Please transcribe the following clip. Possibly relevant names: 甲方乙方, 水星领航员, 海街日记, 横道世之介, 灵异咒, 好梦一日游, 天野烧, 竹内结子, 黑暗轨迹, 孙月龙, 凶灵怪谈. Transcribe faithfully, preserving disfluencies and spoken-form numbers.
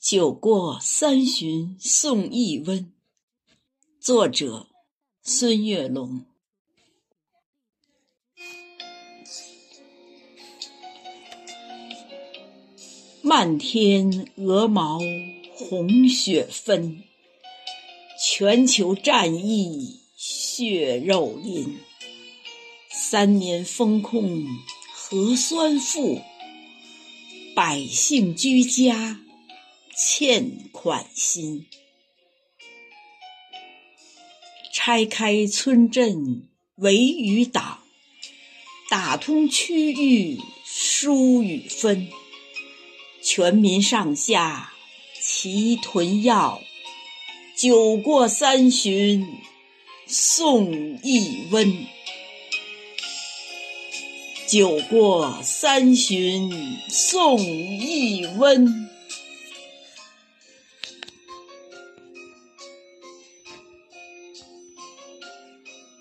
酒过三巡送一温，作者孙月龙。漫天鹅毛红雪纷，全球战役血肉淋。三年封控核酸负，百姓居家欠款心。拆开村镇围与党，打通区域疏与分。全民上下齐囤药，酒过三巡送一温。酒过三巡送一温。